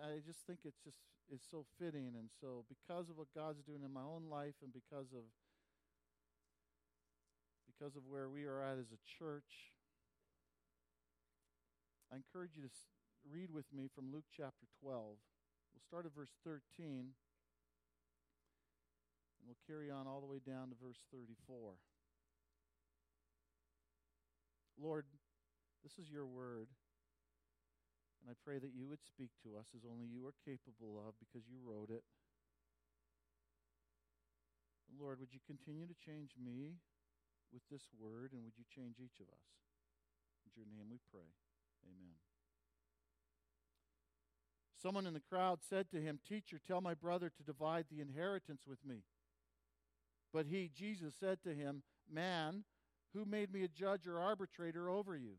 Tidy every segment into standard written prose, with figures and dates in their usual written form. I just think it's so fitting. And so because of what God's doing in my own life and because of where we are at as a church, I encourage you to read with me from Luke chapter 12. We'll start at verse 13, and we'll carry on all the way down to verse 34. Lord, this is your word, and I pray that you would speak to us as only you are capable of, because you wrote it. Lord, would you continue to change me with this word, and would you change each of us? In your name we pray. Amen. Someone in the crowd said to him, "Teacher, tell my brother to divide the inheritance with me." But he, Jesus, said to him, "Man, who made me a judge or arbitrator over you?"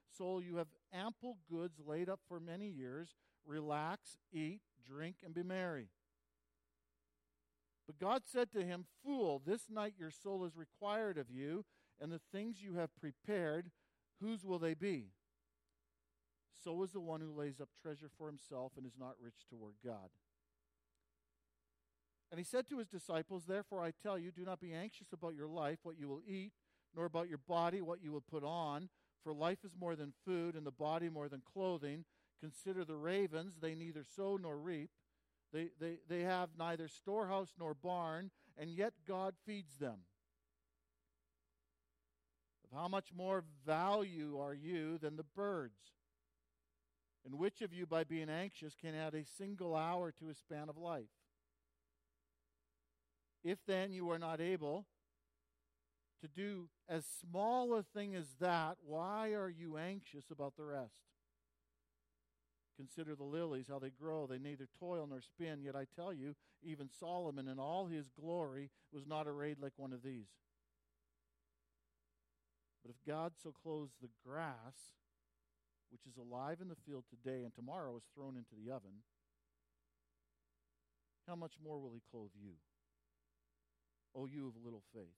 Soul, you have ample goods laid up for many years. Relax, eat, drink, and be merry.' But God said to him, 'Fool, this night your soul is required of you, and the things you have prepared, whose will they be?' So is the one who lays up treasure for himself and is not rich toward God. And he said to his disciples, 'Therefore I tell you, do not be anxious about your life, what you will eat, nor about your body, what you will put on. For life is more than food, and the body more than clothing. Consider the ravens, they neither sow nor reap. They have neither storehouse nor barn, and yet God feeds them. Of how much more value are you than the birds? And which of you, by being anxious, can add a single hour to his span of life? If then you are not able to do as small a thing as that, why are you anxious about the rest? Consider the lilies, how they grow. They neither toil nor spin. Yet I tell you, even Solomon in all his glory was not arrayed like one of these. But if God so clothes the grass, which is alive in the field today and tomorrow is thrown into the oven, how much more will he clothe you, O you of little faith?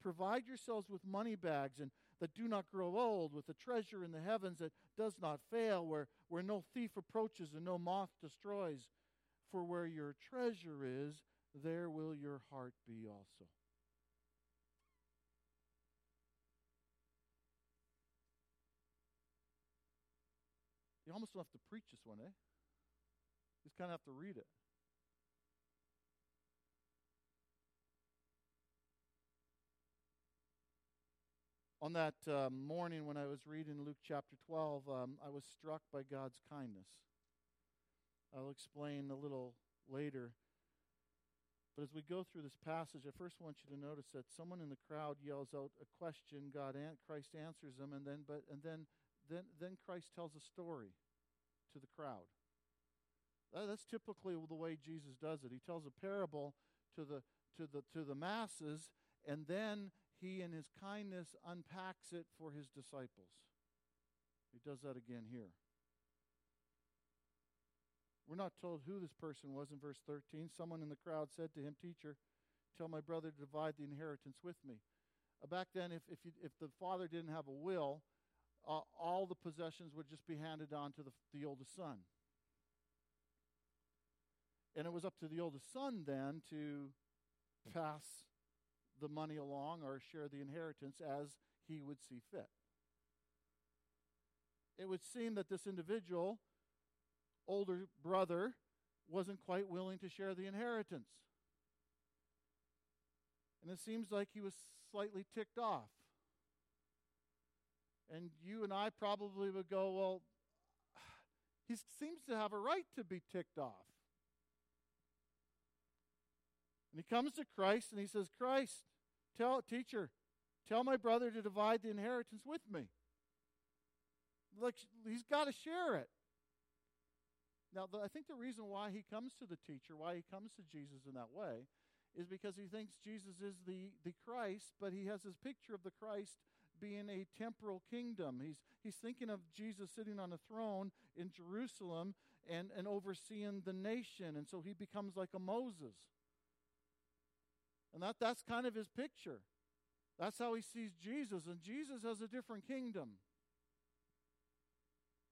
Provide yourselves with money bags and that do not grow old, with a treasure in the heavens that does not fail, where no thief approaches and no moth destroys. For where your treasure is, there will your heart be also." You almost don't have to preach this one, eh? Just kind of have to read it. On that morning when I was reading Luke chapter 12, I was struck by God's kindness. I'll explain a little later. But as we go through this passage, I first want you to notice that someone in the crowd yells out a question. Christ answers them, and then Christ tells a story to the crowd. That's typically the way Jesus does it. He tells a parable to the masses, and then he, in his kindness, unpacks it for his disciples. He does that again here. We're not told who this person was in verse 13. Someone in the crowd said to him, "Teacher, tell my brother to divide the inheritance with me." Back then, if the father didn't have a will, all the possessions would just be handed on to the oldest son. And it was up to the oldest son then to pass the money along or share the inheritance as he would see fit. It would seem that this individual, older brother, wasn't quite willing to share the inheritance. And it seems like he was slightly ticked off. And you and I probably would go, well, he seems to have a right to be ticked off. And he comes to Christ and he says, Christ, teacher, tell my brother to divide the inheritance with me. Like, he's got to share it. Now, I think the reason why he comes to the teacher, why he comes to Jesus in that way, is because he thinks Jesus is the Christ, but he has this picture of the Christ being a temporal kingdom. He's thinking of Jesus sitting on a throne in Jerusalem and overseeing the nation, and so he becomes like a Moses. And that's kind of his picture. That's how he sees Jesus, and Jesus has a different kingdom.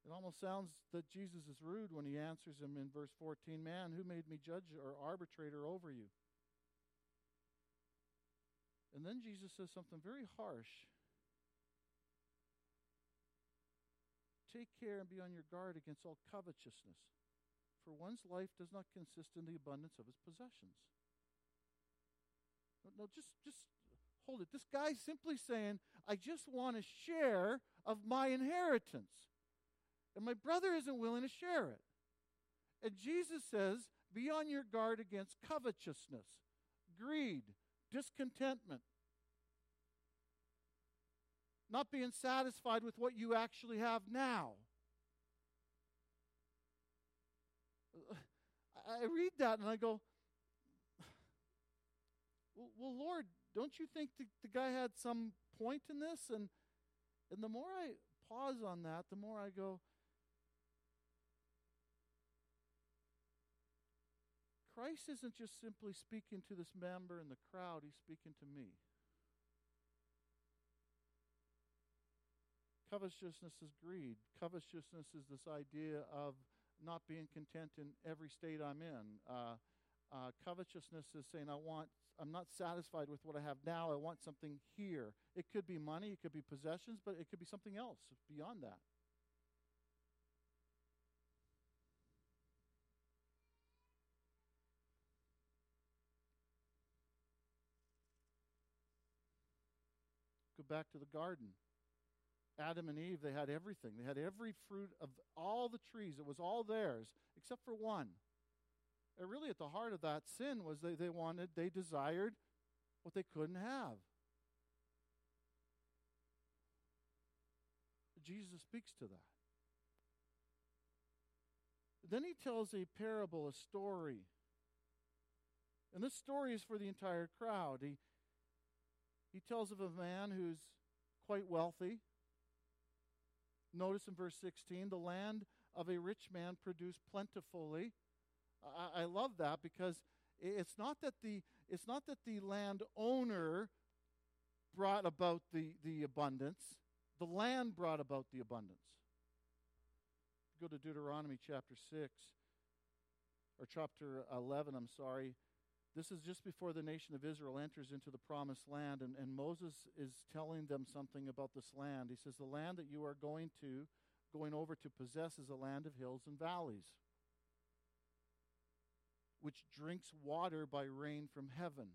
It almost sounds that Jesus is rude when he answers him in verse 14, man, who made me judge or arbitrator over you? And then Jesus says something very harsh. Take care and be on your guard against all covetousness, for one's life does not consist in the abundance of his possessions. No, just hold it. This guy's simply saying, I just want a share of my inheritance. And my brother isn't willing to share it. And Jesus says, be on your guard against covetousness, greed, discontentment, not being satisfied with what you actually have now. I read that and I go, well, Lord, don't you think the guy had some point in this? And the more I pause on that, the more I go, Christ isn't just simply speaking to this member in the crowd. He's speaking to me. Covetousness is greed. Covetousness is this idea of not being content in every state I'm in. Covetousness is saying, I'm not satisfied with what I have now. I want something here. It could be money, it could be possessions, but it could be something else beyond that. Go back to the garden. Adam and Eve, they had everything. They had every fruit of all the trees. It was all theirs, except for one. And really at the heart of that sin was they desired what they couldn't have. Jesus speaks to that. Then he tells a parable, a story. And this story is for the entire crowd. He tells of a man who's quite wealthy. Notice in verse 16, the land of a rich man produced plentifully. I love that because it's not that the landowner brought about the abundance. The land brought about the abundance. Go to Deuteronomy chapter 6, or chapter 11, I'm sorry. This is just before the nation of Israel enters into the promised land, and Moses is telling them something about this land. He says, the land that you are going over to possess is a land of hills and valleys, which drinks water by rain from heaven,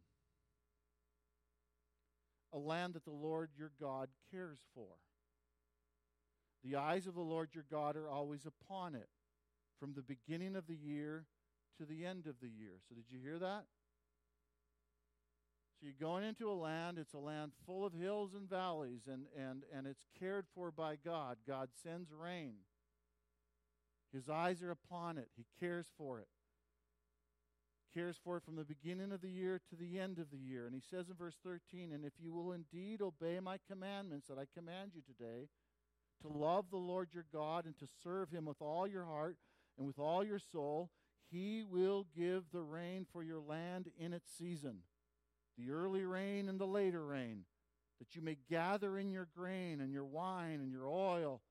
a land that the Lord your God cares for. The eyes of the Lord your God are always upon it, from the beginning of the year to the end of the year. So did you hear that? So you're going into a land, it's a land full of hills and valleys, and it's cared for by God. God sends rain. His eyes are upon it. He cares for it. Cares for it from the beginning of the year to the end of the year. And he says in verse 13, and if you will indeed obey my commandments that I command you today, to love the Lord your God and to serve him with all your heart and with all your soul, he will give the rain for your land in its season, the early rain and the later rain, that you may gather in your grain and your wine and your oil.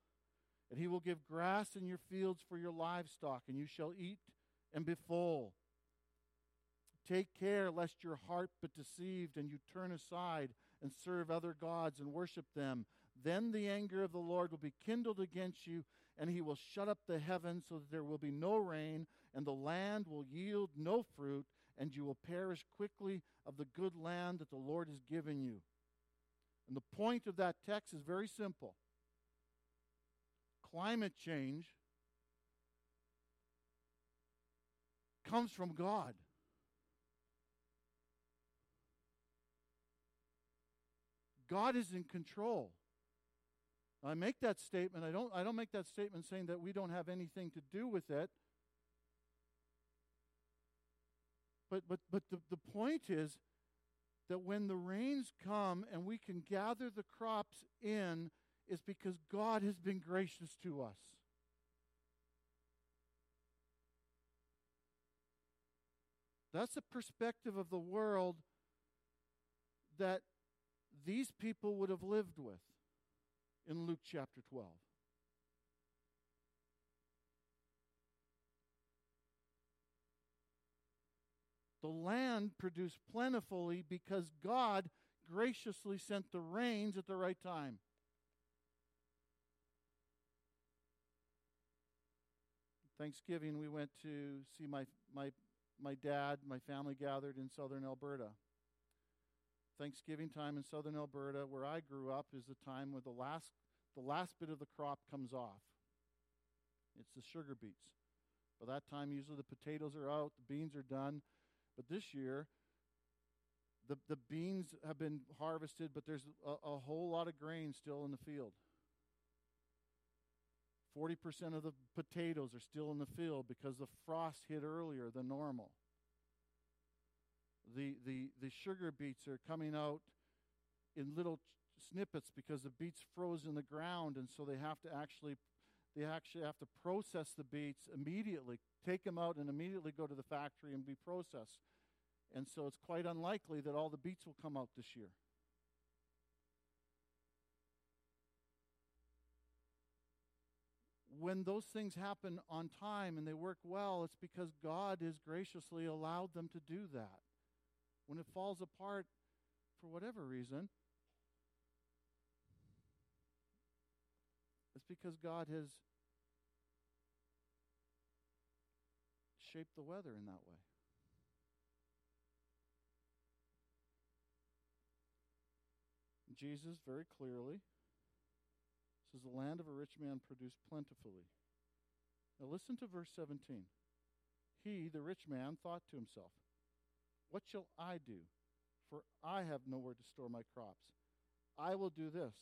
And he will give grass in your fields for your livestock, and you shall eat and be full. Take care lest your heart be deceived and you turn aside and serve other gods and worship them. Then the anger of the Lord will be kindled against you, and he will shut up the heavens so that there will be no rain, and the land will yield no fruit, and you will perish quickly of the good land that the Lord has given you. And the point of that text is very simple. Climate change comes from God. God is in control. I make that statement. I don't make that statement saying that we don't have anything to do with it. But the point is that when the rains come and we can gather the crops in, it's because God has been gracious to us. That's the perspective of the world that these people would have lived with in Luke chapter 12. The land produced plentifully because God graciously sent the rains at the right time. Thanksgiving, we went to see my dad. My family gathered in southern Alberta. Thanksgiving time in southern Alberta, where I grew up, is the time where the last bit of the crop comes off. It's the sugar beets. By that time, usually the potatoes are out, the beans are done. But this year, the beans have been harvested, but there's a whole lot of grain still in the field. 40% of the potatoes are still in the field because the frost hit earlier than normal. The sugar beets are coming out in little snippets because the beets froze in the ground, and so they actually have to process the beets immediately, take them out and immediately go to the factory and be processed. And so it's quite unlikely that all the beets will come out this year. When those things happen on time and they work well, it's because God has graciously allowed them to do that. When it falls apart for whatever reason, it's because God has shaped the weather in that way. Jesus very clearly says, the land of a rich man produced plentifully. Now listen to verse 17. He, the rich man, thought to himself, what shall I do? For I have nowhere to store my crops. I will do this.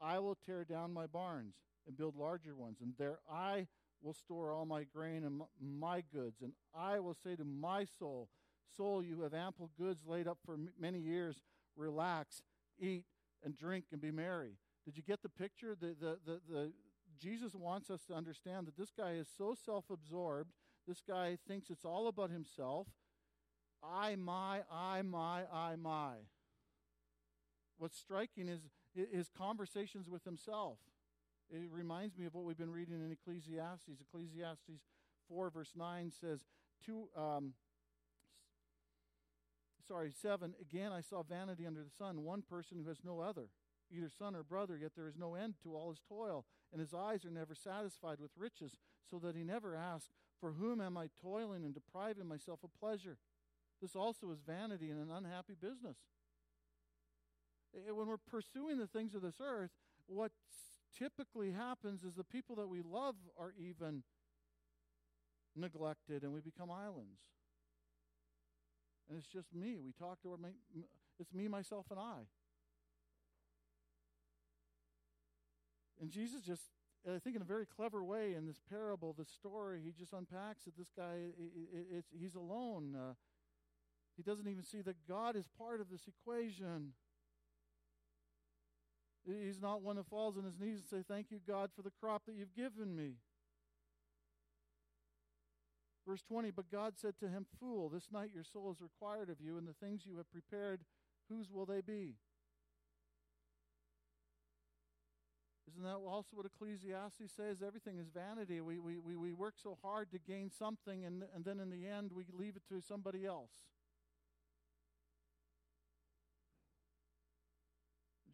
I will tear down my barns and build larger ones, and there I will store all my grain and my goods. And I will say to my soul, soul, you have ample goods laid up for many years. Relax, eat, and drink, and be merry. Did you get the picture? Jesus wants us to understand that this guy is so self-absorbed. This guy thinks it's all about himself. I, my. What's striking is his conversations with himself. It reminds me of what we've been reading in Ecclesiastes. Ecclesiastes 4 verse 9 says, 7, again I saw vanity under the sun, one person who has no other, either son or brother, yet there is no end to all his toil, and his eyes are never satisfied with riches, so that he never asks, for whom am I toiling and depriving myself of pleasure? This also is vanity and an unhappy business. When we're pursuing the things of this earth, what typically happens is the people that we love are even neglected, and we become islands. And it's just me. We talk to it's me, myself, and I. And Jesus just, I think in a very clever way, in this parable, this story, he just unpacks that this guy, he's alone. He doesn't even see that God is part of this equation. He's not one that falls on his knees and says, thank you, God, for the crop that you've given me. Verse 20, but God said to him, fool, this night your soul is required of you, and the things you have prepared, whose will they be? Isn't that also what Ecclesiastes says? Everything is vanity. We work so hard to gain something, and then in the end we leave it to somebody else.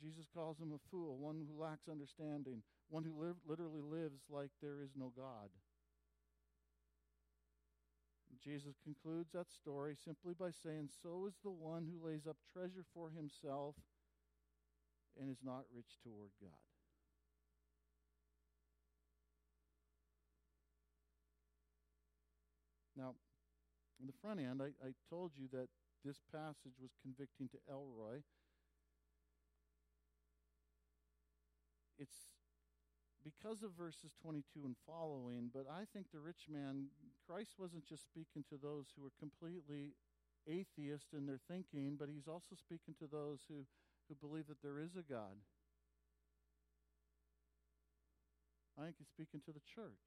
Jesus calls him a fool, one who lacks understanding, one who literally lives like there is no God. Jesus concludes that story simply by saying, so is the one who lays up treasure for himself and is not rich toward God. Now, in the front end, I told you that this passage was convicting to Elroy. It's because of verses 22 and following, but I think the rich man, Christ wasn't just speaking to those who were completely atheist in their thinking, but he's also speaking to those who believe that there is a God. I think he's speaking to the church.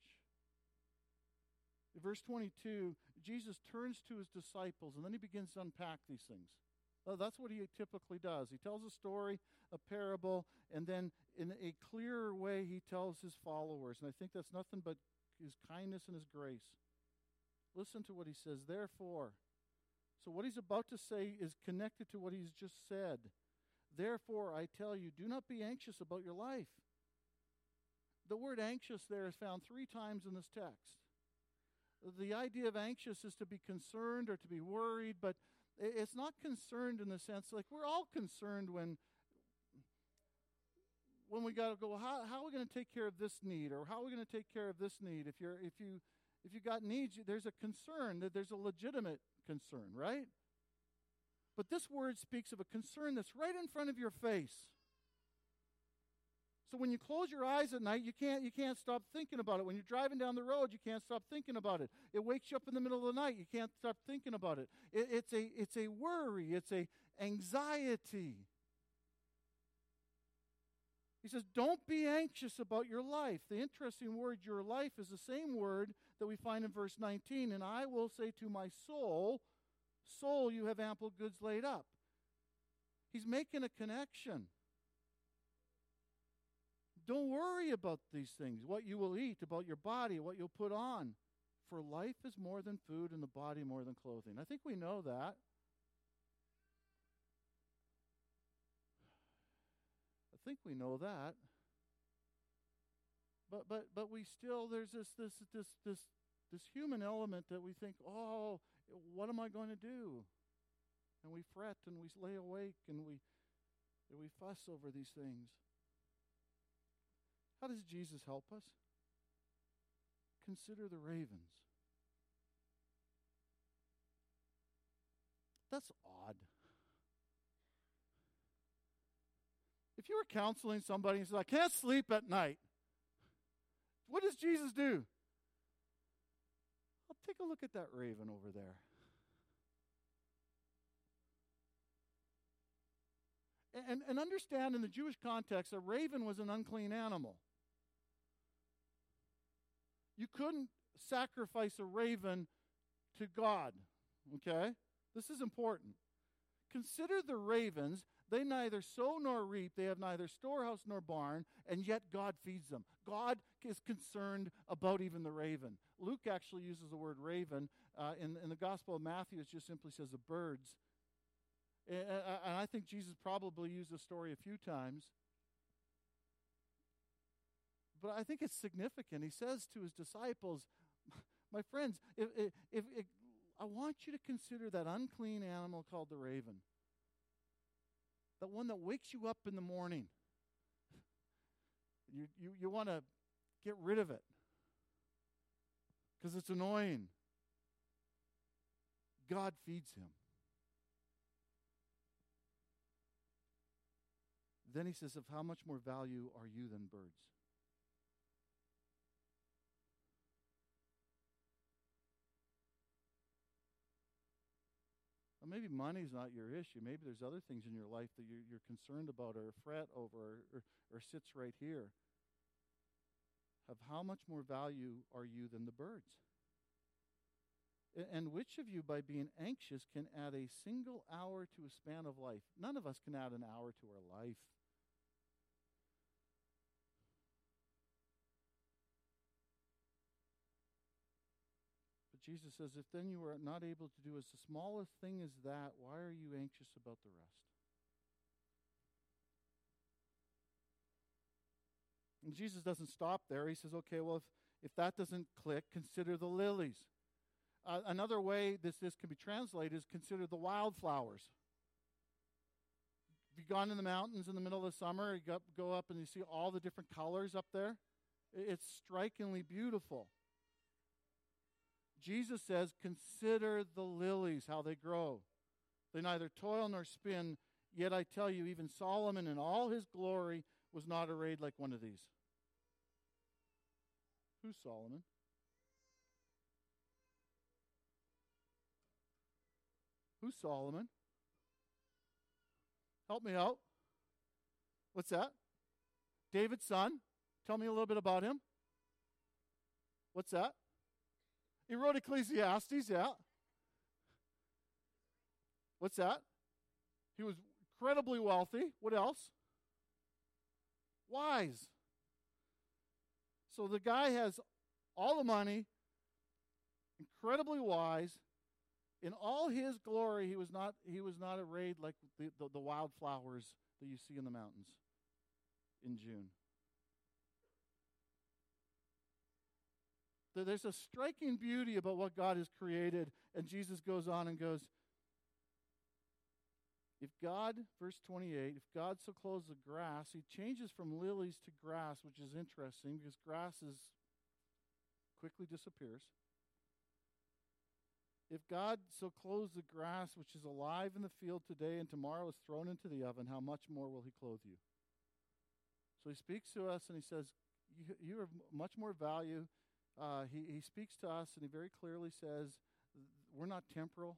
In verse 22, Jesus turns to his disciples, and then he begins to unpack these things. Well, that's what he typically does. He tells a story, a parable, and then in a clearer way he tells his followers. And I think that's nothing but his kindness and his grace. Listen to what he says. Therefore, so what he's about to say is connected to what he's just said. Therefore, I tell you, do not be anxious about your life. The word anxious there is found 3 times in this text. The idea of anxious is to be concerned or to be worried, but it's not concerned in the sense, like we're all concerned when we got to go, how are we going to take care of this need, or how are we going to take care of this need? If you got needs, there's a concern, that there's a legitimate concern, right? But this word speaks of a concern that's right in front of your face. So when you close your eyes at night, you can't stop thinking about it. When you're driving down the road, you can't stop thinking about it. It wakes you up in the middle of the night. You can't stop thinking about it. It's a worry. It's a anxiety. He says, don't be anxious about your life. The interesting word, your life, is the same word that we find in verse 19. And I will say to my soul, soul, you have ample goods laid up. He's making a connection. Don't worry about these things, what you will eat, about your body, what you'll put on. For life is more than food and the body more than clothing. I think we know that. But we still, there's this human element that we think, oh, what am I going to do? And we fret and we lay awake and we fuss over these things. How does Jesus help us? Consider the ravens. That's odd. If you were counseling somebody and said, I can't sleep at night, what does Jesus do? I'll take a look at that raven over there. And understand in the Jewish context, a raven was an unclean animal. You couldn't sacrifice a raven to God, okay? This is important. Consider the ravens. They neither sow nor reap. They have neither storehouse nor barn, and yet God feeds them. God is concerned about even the raven. Luke actually uses the word raven. In the Gospel of Matthew, it just simply says the birds. And I think Jesus probably used the story a few times. But I think it's significant. He says to his disciples, my friends, if I want you to consider that unclean animal called the raven, the one that wakes you up in the morning. You want to get rid of it because it's annoying. God feeds him. Then he says, of how much more value are you than birds? Well, maybe money's not your issue. Maybe there's other things in your life that you're concerned about or fret over or sits right here. Of how much more value are you than the birds? And which of you, by being anxious, can add a single hour to a span of life? None of us can add an hour to our life. But Jesus says, if then you are not able to do as the smallest thing as that, why are you anxious about the rest? And Jesus doesn't stop there. He says, okay, well, if that doesn't click, consider the lilies. Another way this can be translated is consider the wildflowers. If you've gone in the mountains in the middle of the summer, you go up and you see all the different colors up there. It's strikingly beautiful. Jesus says, consider the lilies, how they grow. They neither toil nor spin, yet I tell you, even Solomon in all his glory was not arrayed like one of these. Who's Solomon? Who's Solomon? Help me out. What's that? David's son. Tell me a little bit about him. What's that? He wrote Ecclesiastes, yeah. What's that? He was incredibly wealthy. What else? Wise. So the guy has all the money, incredibly wise. In all his glory, he was not arrayed like the wildflowers that you see in the mountains in June. There's a striking beauty about what God has created, and Jesus goes on and goes, if God, verse 28, if God so clothes the grass, he changes from lilies to grass, which is interesting because grass quickly disappears. If God so clothes the grass which is alive in the field today and tomorrow is thrown into the oven, how much more will he clothe you? So he speaks to us and he says, you are much more value. He speaks to us and he very clearly says, we're not temporal.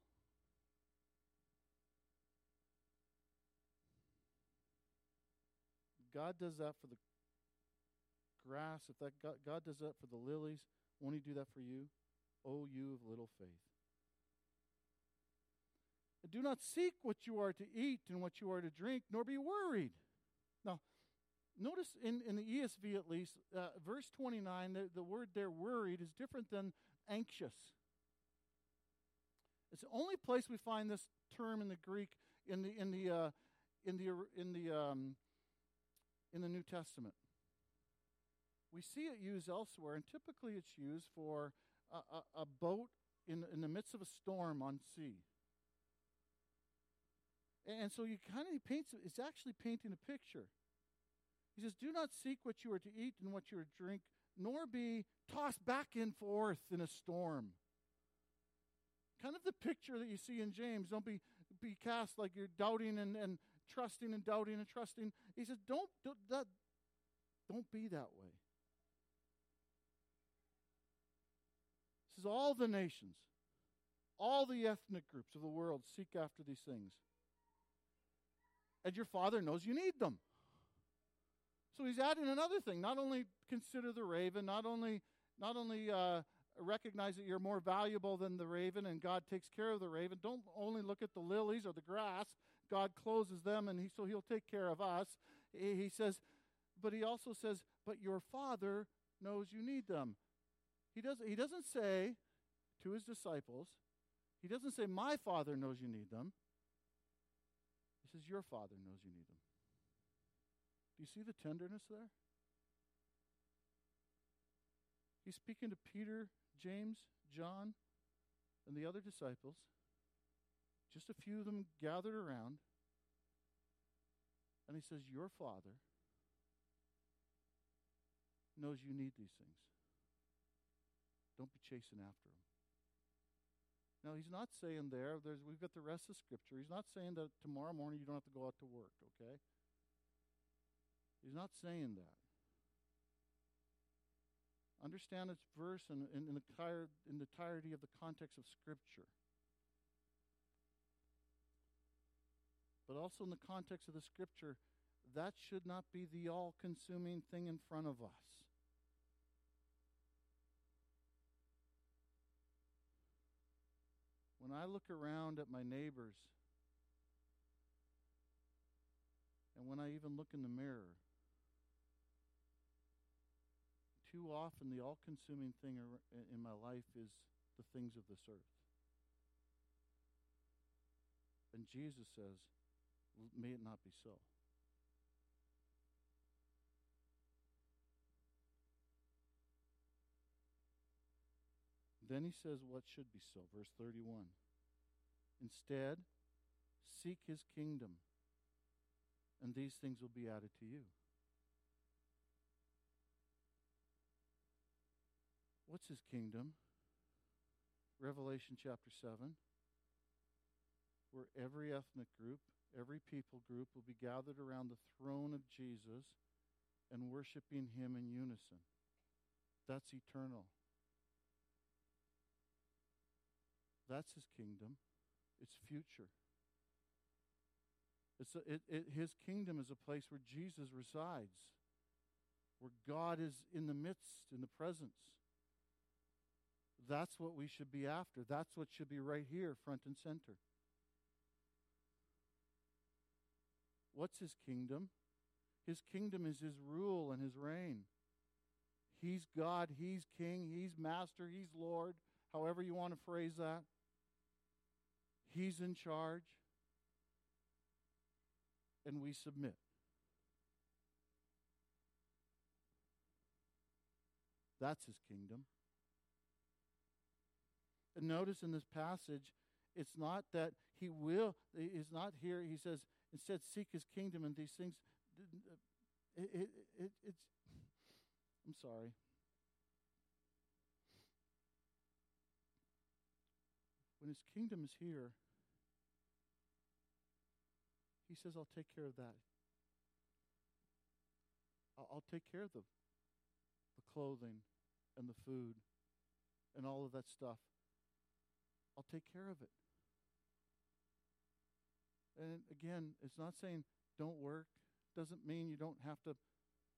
God does that for the grass. If that God does that for the lilies, won't he do that for you? O you of little faith. Do not seek what you are to eat and what you are to drink, nor be worried. Now, notice in the ESV at least, verse 29, the word there, worried, is different than anxious. It's the only place we find this term in the Greek in the New Testament. We see it used elsewhere, and typically it's used for a boat in the midst of a storm on sea. And so he kind of paints, it's actually painting a picture. He says, do not seek what you are to eat and what you are to drink, nor be tossed back and forth in a storm. Kind of the picture that you see in James. Don't be cast like you're doubting and trusting and doubting and trusting. He says, don't be that way. He says, all the nations, all the ethnic groups of the world seek after these things. And your Father knows you need them. So he's adding another thing. Not only consider the raven, not only recognize that you're more valuable than the raven and God takes care of the raven. Don't only look at the lilies or the grass. God clothes them, and so he'll take care of us. He says, but he also says, but your Father knows you need them. He doesn't say to his disciples, he doesn't say, my Father knows you need them. He says, your Father knows you need them. Do you see the tenderness there? He's speaking to Peter, James, John, and the other disciples. Just a few of them gathered around. And he says, your Father knows you need these things. Don't be chasing after them. Now, he's not saying we've got the rest of Scripture. He's not saying that tomorrow morning you don't have to go out to work, okay? He's not saying that. Understand this verse in the entirety of the context of Scripture. But also in the context of the Scripture, that should not be the all-consuming thing in front of us. When I look around at my neighbors, and when I even look in the mirror, too often the all-consuming thing in my life is the things of this earth. And Jesus says, may it not be so. Then he says what should be so. Verse 31. Instead, seek his kingdom, and these things will be added to you. What's his kingdom? Revelation chapter 7, where every ethnic group, every people group will be gathered around the throne of Jesus and worshiping him in unison. That's eternal. That's his kingdom. It's future. His kingdom is a place where Jesus resides, where God is in the midst, in the presence. That's what we should be after. That's what should be right here, front and center. What's his kingdom? His kingdom is his rule and his reign. He's God, he's king, he's master, he's Lord, however you want to phrase that. He's in charge. And we submit. That's his kingdom. And notice in this passage, it's not that he will, he's not here. He says, instead, seek his kingdom and these things. I'm sorry. When his kingdom is here, he says, I'll take care of that. I'll take care of the clothing and the food and all of that stuff. I'll take care of it. And again, it's not saying don't work. Doesn't mean you don't have to,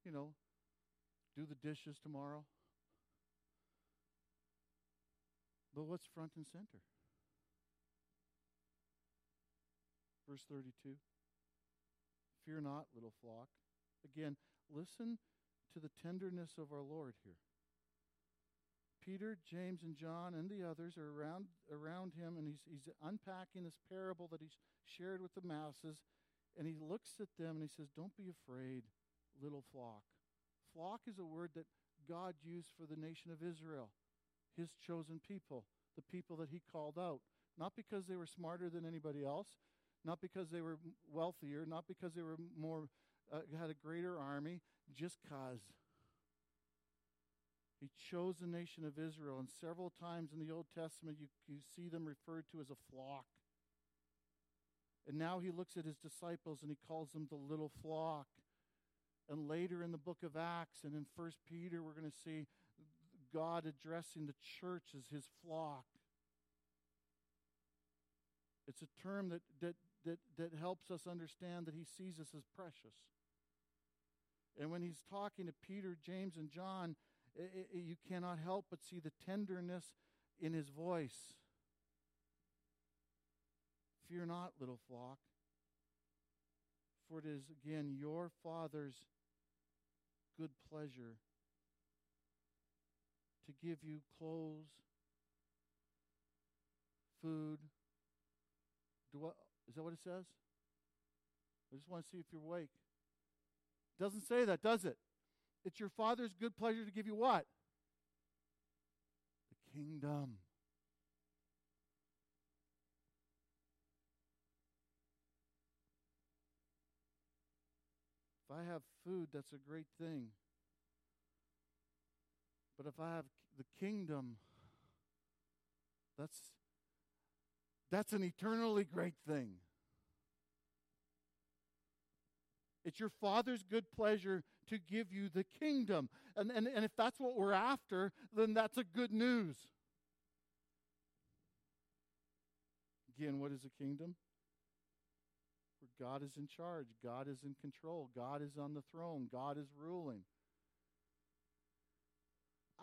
do the dishes tomorrow. But what's front and center? Verse 32. Fear not, little flock. Again, listen to the tenderness of our Lord here. Peter, James, and John, and the others are around him, and he's unpacking this parable that he's shared with the masses, and he looks at them and he says, don't be afraid, little flock. Flock is a word that God used for the nation of Israel, his chosen people, the people that he called out, not because they were smarter than anybody else, not because they were wealthier, not because they were more had a greater army, just because. He chose the nation of Israel, and several times in the Old Testament you see them referred to as a flock. And now he looks at his disciples and he calls them the little flock. And later in the book of Acts and in 1 Peter, we're going to see God addressing the church as his flock. It's a term that helps us understand that he sees us as precious. And when he's talking to Peter, James, and John, you cannot help but see the tenderness in his voice. Fear not, little flock, for it is, again, your Father's good pleasure to give you clothes, food. Is that what it says? I just want to see if you're awake. It doesn't say that, does it? It's your Father's good pleasure to give you what? The kingdom. If I have food, that's a great thing. But if I have the kingdom, that's an eternally great thing. It's your Father's good pleasure to give you the kingdom. And if that's what we're after, then that's a good news. Again, what is a kingdom? Where God is in charge. God is in control. God is on the throne. God is ruling.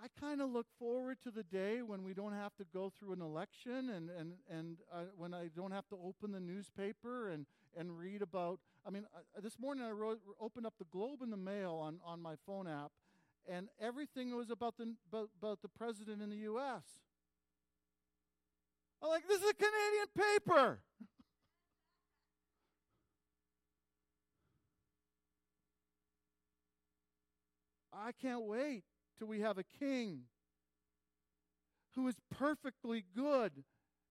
I kind of look forward to the day when we don't have to go through an election and when I don't have to open the newspaper and read about... this morning I opened up the Globe and the Mail on my phone app, and everything was about the president in the U.S. I'm like, this is a Canadian paper! I can't wait till we have a king who is perfectly good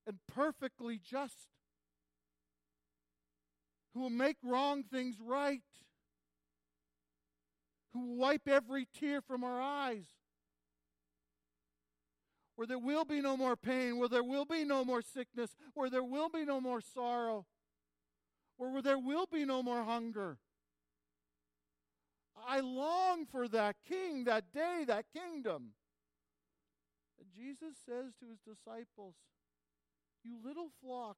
and perfectly just, who will make wrong things right, who will wipe every tear from our eyes, where there will be no more pain, where there will be no more sickness, where there will be no more sorrow, or where there will be no more hunger. I long for that king, that day, that kingdom. And Jesus says to his disciples, "You little flock,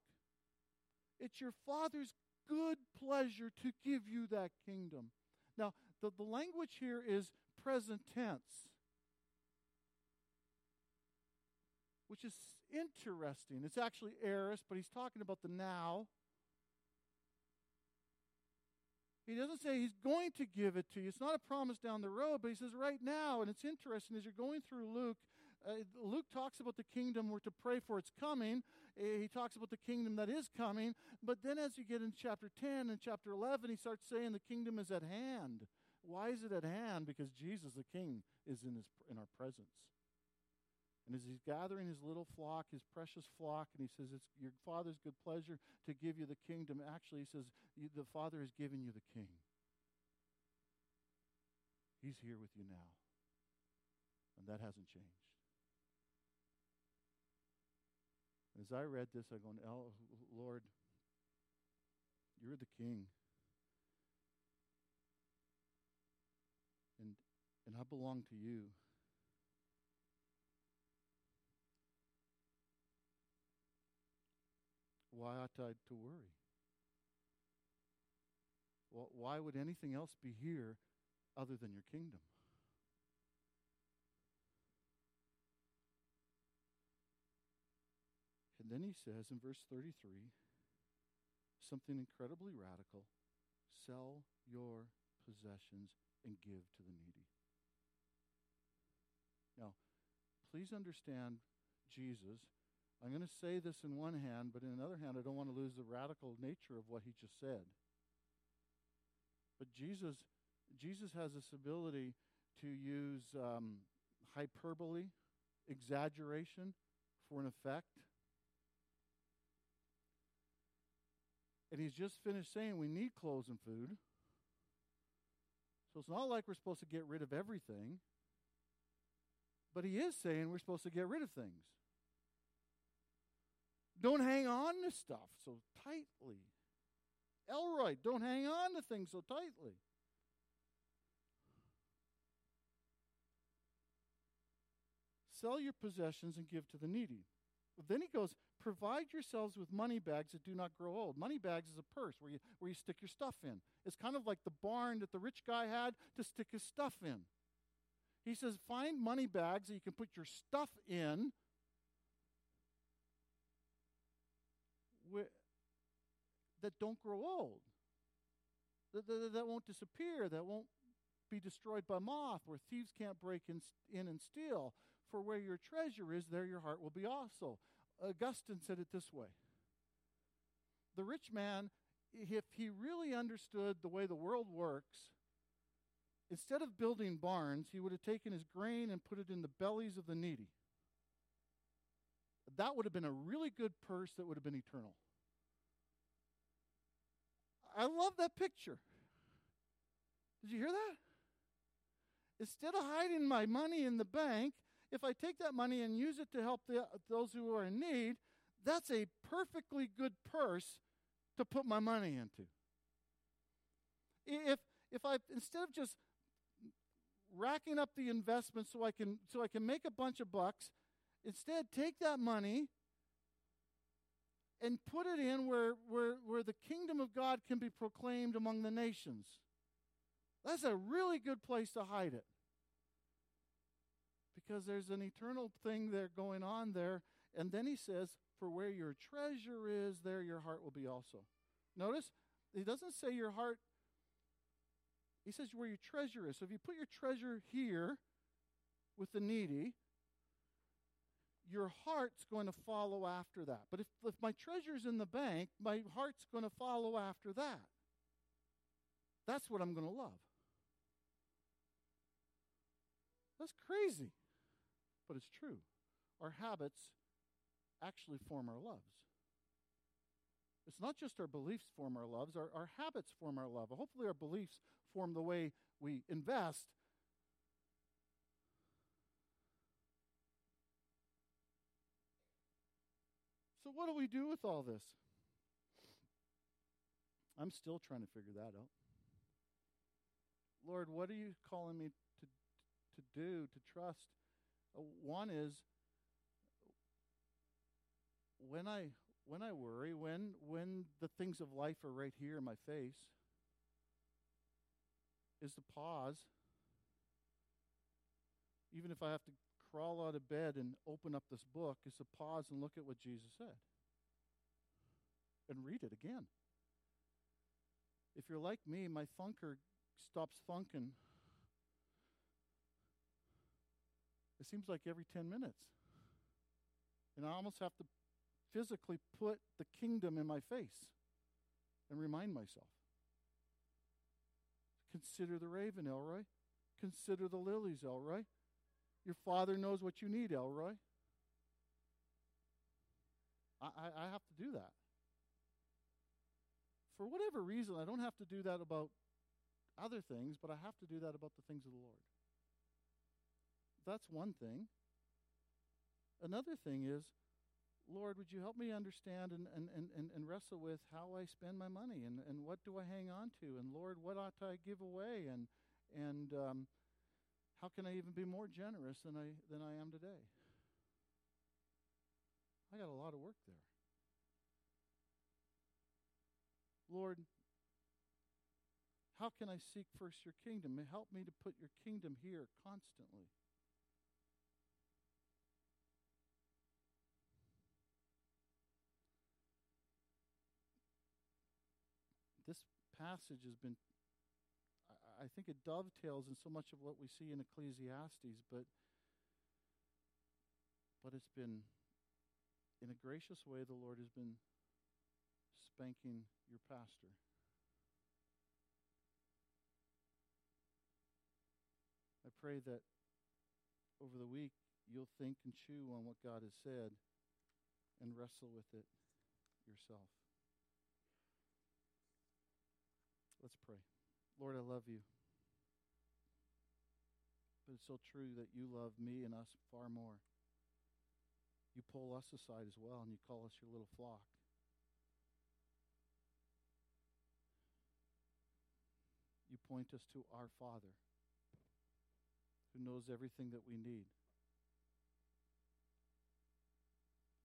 it's your Father's good pleasure to give you that kingdom." Now, the language here is present tense, which is interesting. It's actually aorist, but he's talking about the now. He doesn't say he's going to give it to you. It's not a promise down the road, but he says right now. And it's interesting, as you're going through Luke, Luke talks about the kingdom we're to pray for its coming. He talks about the kingdom that is coming. But then as you get into chapter 10 and chapter 11, he starts saying the kingdom is at hand. Why is it at hand? Because Jesus the King is in our presence. And as he's gathering his little flock, his precious flock, and he says, it's your Father's good pleasure to give you the kingdom. Actually, he says, the Father has given you the King. He's here with you now. And that hasn't changed. And as I read this, I go, "Oh, Lord, you're the King. And I belong to you. Why ought I to worry? Well, why would anything else be here other than your kingdom?" And then he says in verse 33, something incredibly radical: sell your possessions and give to the needy. Now, please understand Jesus. I'm going to say this in one hand, but in another hand, I don't want to lose the radical nature of what he just said. But Jesus has this ability to use hyperbole, exaggeration for an effect. And he's just finished saying we need clothes and food. So it's not like we're supposed to get rid of everything. But he is saying we're supposed to get rid of things. Don't hang on to stuff so tightly. Elroy, don't hang on to things so tightly. Sell your possessions and give to the needy. But then he goes, provide yourselves with money bags that do not grow old. Money bags is a purse where you stick your stuff in. It's kind of like the barn that the rich guy had to stick his stuff in. He says, find money bags that you can put your stuff in, that don't grow old, that won't disappear, that won't be destroyed by moth, where thieves can't break in and steal. For where your treasure is, there your heart will be also. Augustine said it this way. The rich man, if he really understood the way the world works, instead of building barns, he would have taken his grain and put it in the bellies of the needy. That would have been a really good purse that would have been eternal. I love that picture. Did you hear that? Instead of hiding my money in the bank, if I take that money and use it to help those who are in need, that's a perfectly good purse to put my money into. If I, instead of just racking up the investment so I can make a bunch of bucks, instead, take that money and put it in where the kingdom of God can be proclaimed among the nations. That's a really good place to hide it, because there's an eternal thing there going on there. And then he says, for where your treasure is, there your heart will be also. Notice, he doesn't say your heart. He says where your treasure is. So if you put your treasure here with the needy, your heart's going to follow after that. But if my treasure's in the bank, my heart's going to follow after that. That's what I'm going to love. That's crazy, but it's true. our habits actually form our loves. It's not just our beliefs form our loves, our habits form our love. Hopefully our beliefs form the way we invest. So what do we do with all this? I'm still trying to figure that out. Lord, what are you calling me to do, to trust? One is when I worry, when the things of life are right here in my face, is to pause. Even if I have to crawl out of bed and open up this book, is to pause and look at what Jesus said and read it again. If you're like me, my thunker stops thunking. It seems like every 10 minutes. And I almost have to physically put the kingdom in my face and remind myself. Consider the raven, Elroy. Consider the lilies, Elroy. Your Father knows what you need, Elroy. I have to do that. For whatever reason, I don't have to do that about other things, but I have to do that about the things of the Lord. That's one thing. Another thing is, Lord, would you help me understand and wrestle with how I spend my money and what do I hang on to? And Lord, what ought I give away? And how can I even be more generous than I am today? I got a lot of work there. Lord, how can I seek first your kingdom? Help me to put your kingdom here constantly. This passage has been, I think it dovetails in so much of what we see in Ecclesiastes, but it's been, in a gracious way, the Lord has been spanking your pastor. I pray that over the week you'll think and chew on what God has said and wrestle with it yourself. Let's pray. Lord, I love you. But it's so true that you love me and us far more. You pull us aside as well, and you call us your little flock. You point us to our Father, who knows everything that we need.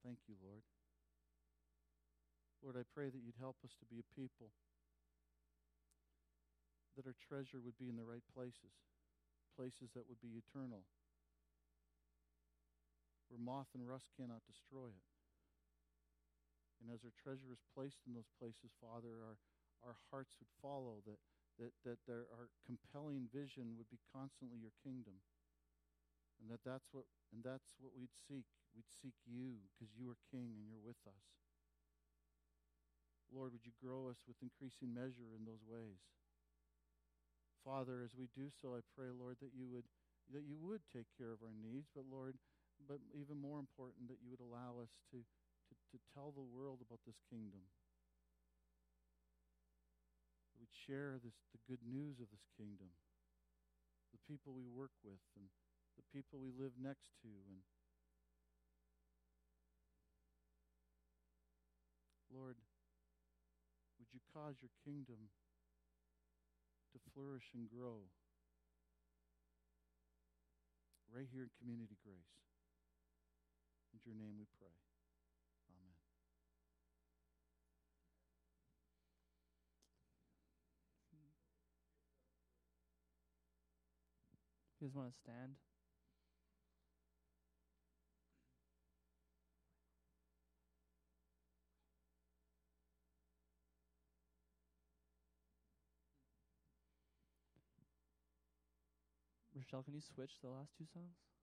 Thank you, Lord. Lord, I pray that you'd help us to be a people that our treasure would be in the right places, places that would be eternal, where moth and rust cannot destroy it. And as our treasure is placed in those places, Father, our hearts would follow that there our compelling vision would be constantly your kingdom, and that's what we'd seek. We'd seek you because you are King and you're with us. Lord, would you grow us with increasing measure in those ways? Father, as we do so, I pray, Lord, that you would take care of our needs, but Lord, but even more important, that you would allow us to tell the world about this kingdom. That we'd share the good news of this kingdom. The people we work with and the people we live next to. And Lord, would you cause your kingdom to flourish and grow right here in Community Grace. In your name we pray. Amen. You guys want to stand? Rochelle, can you switch the last two songs?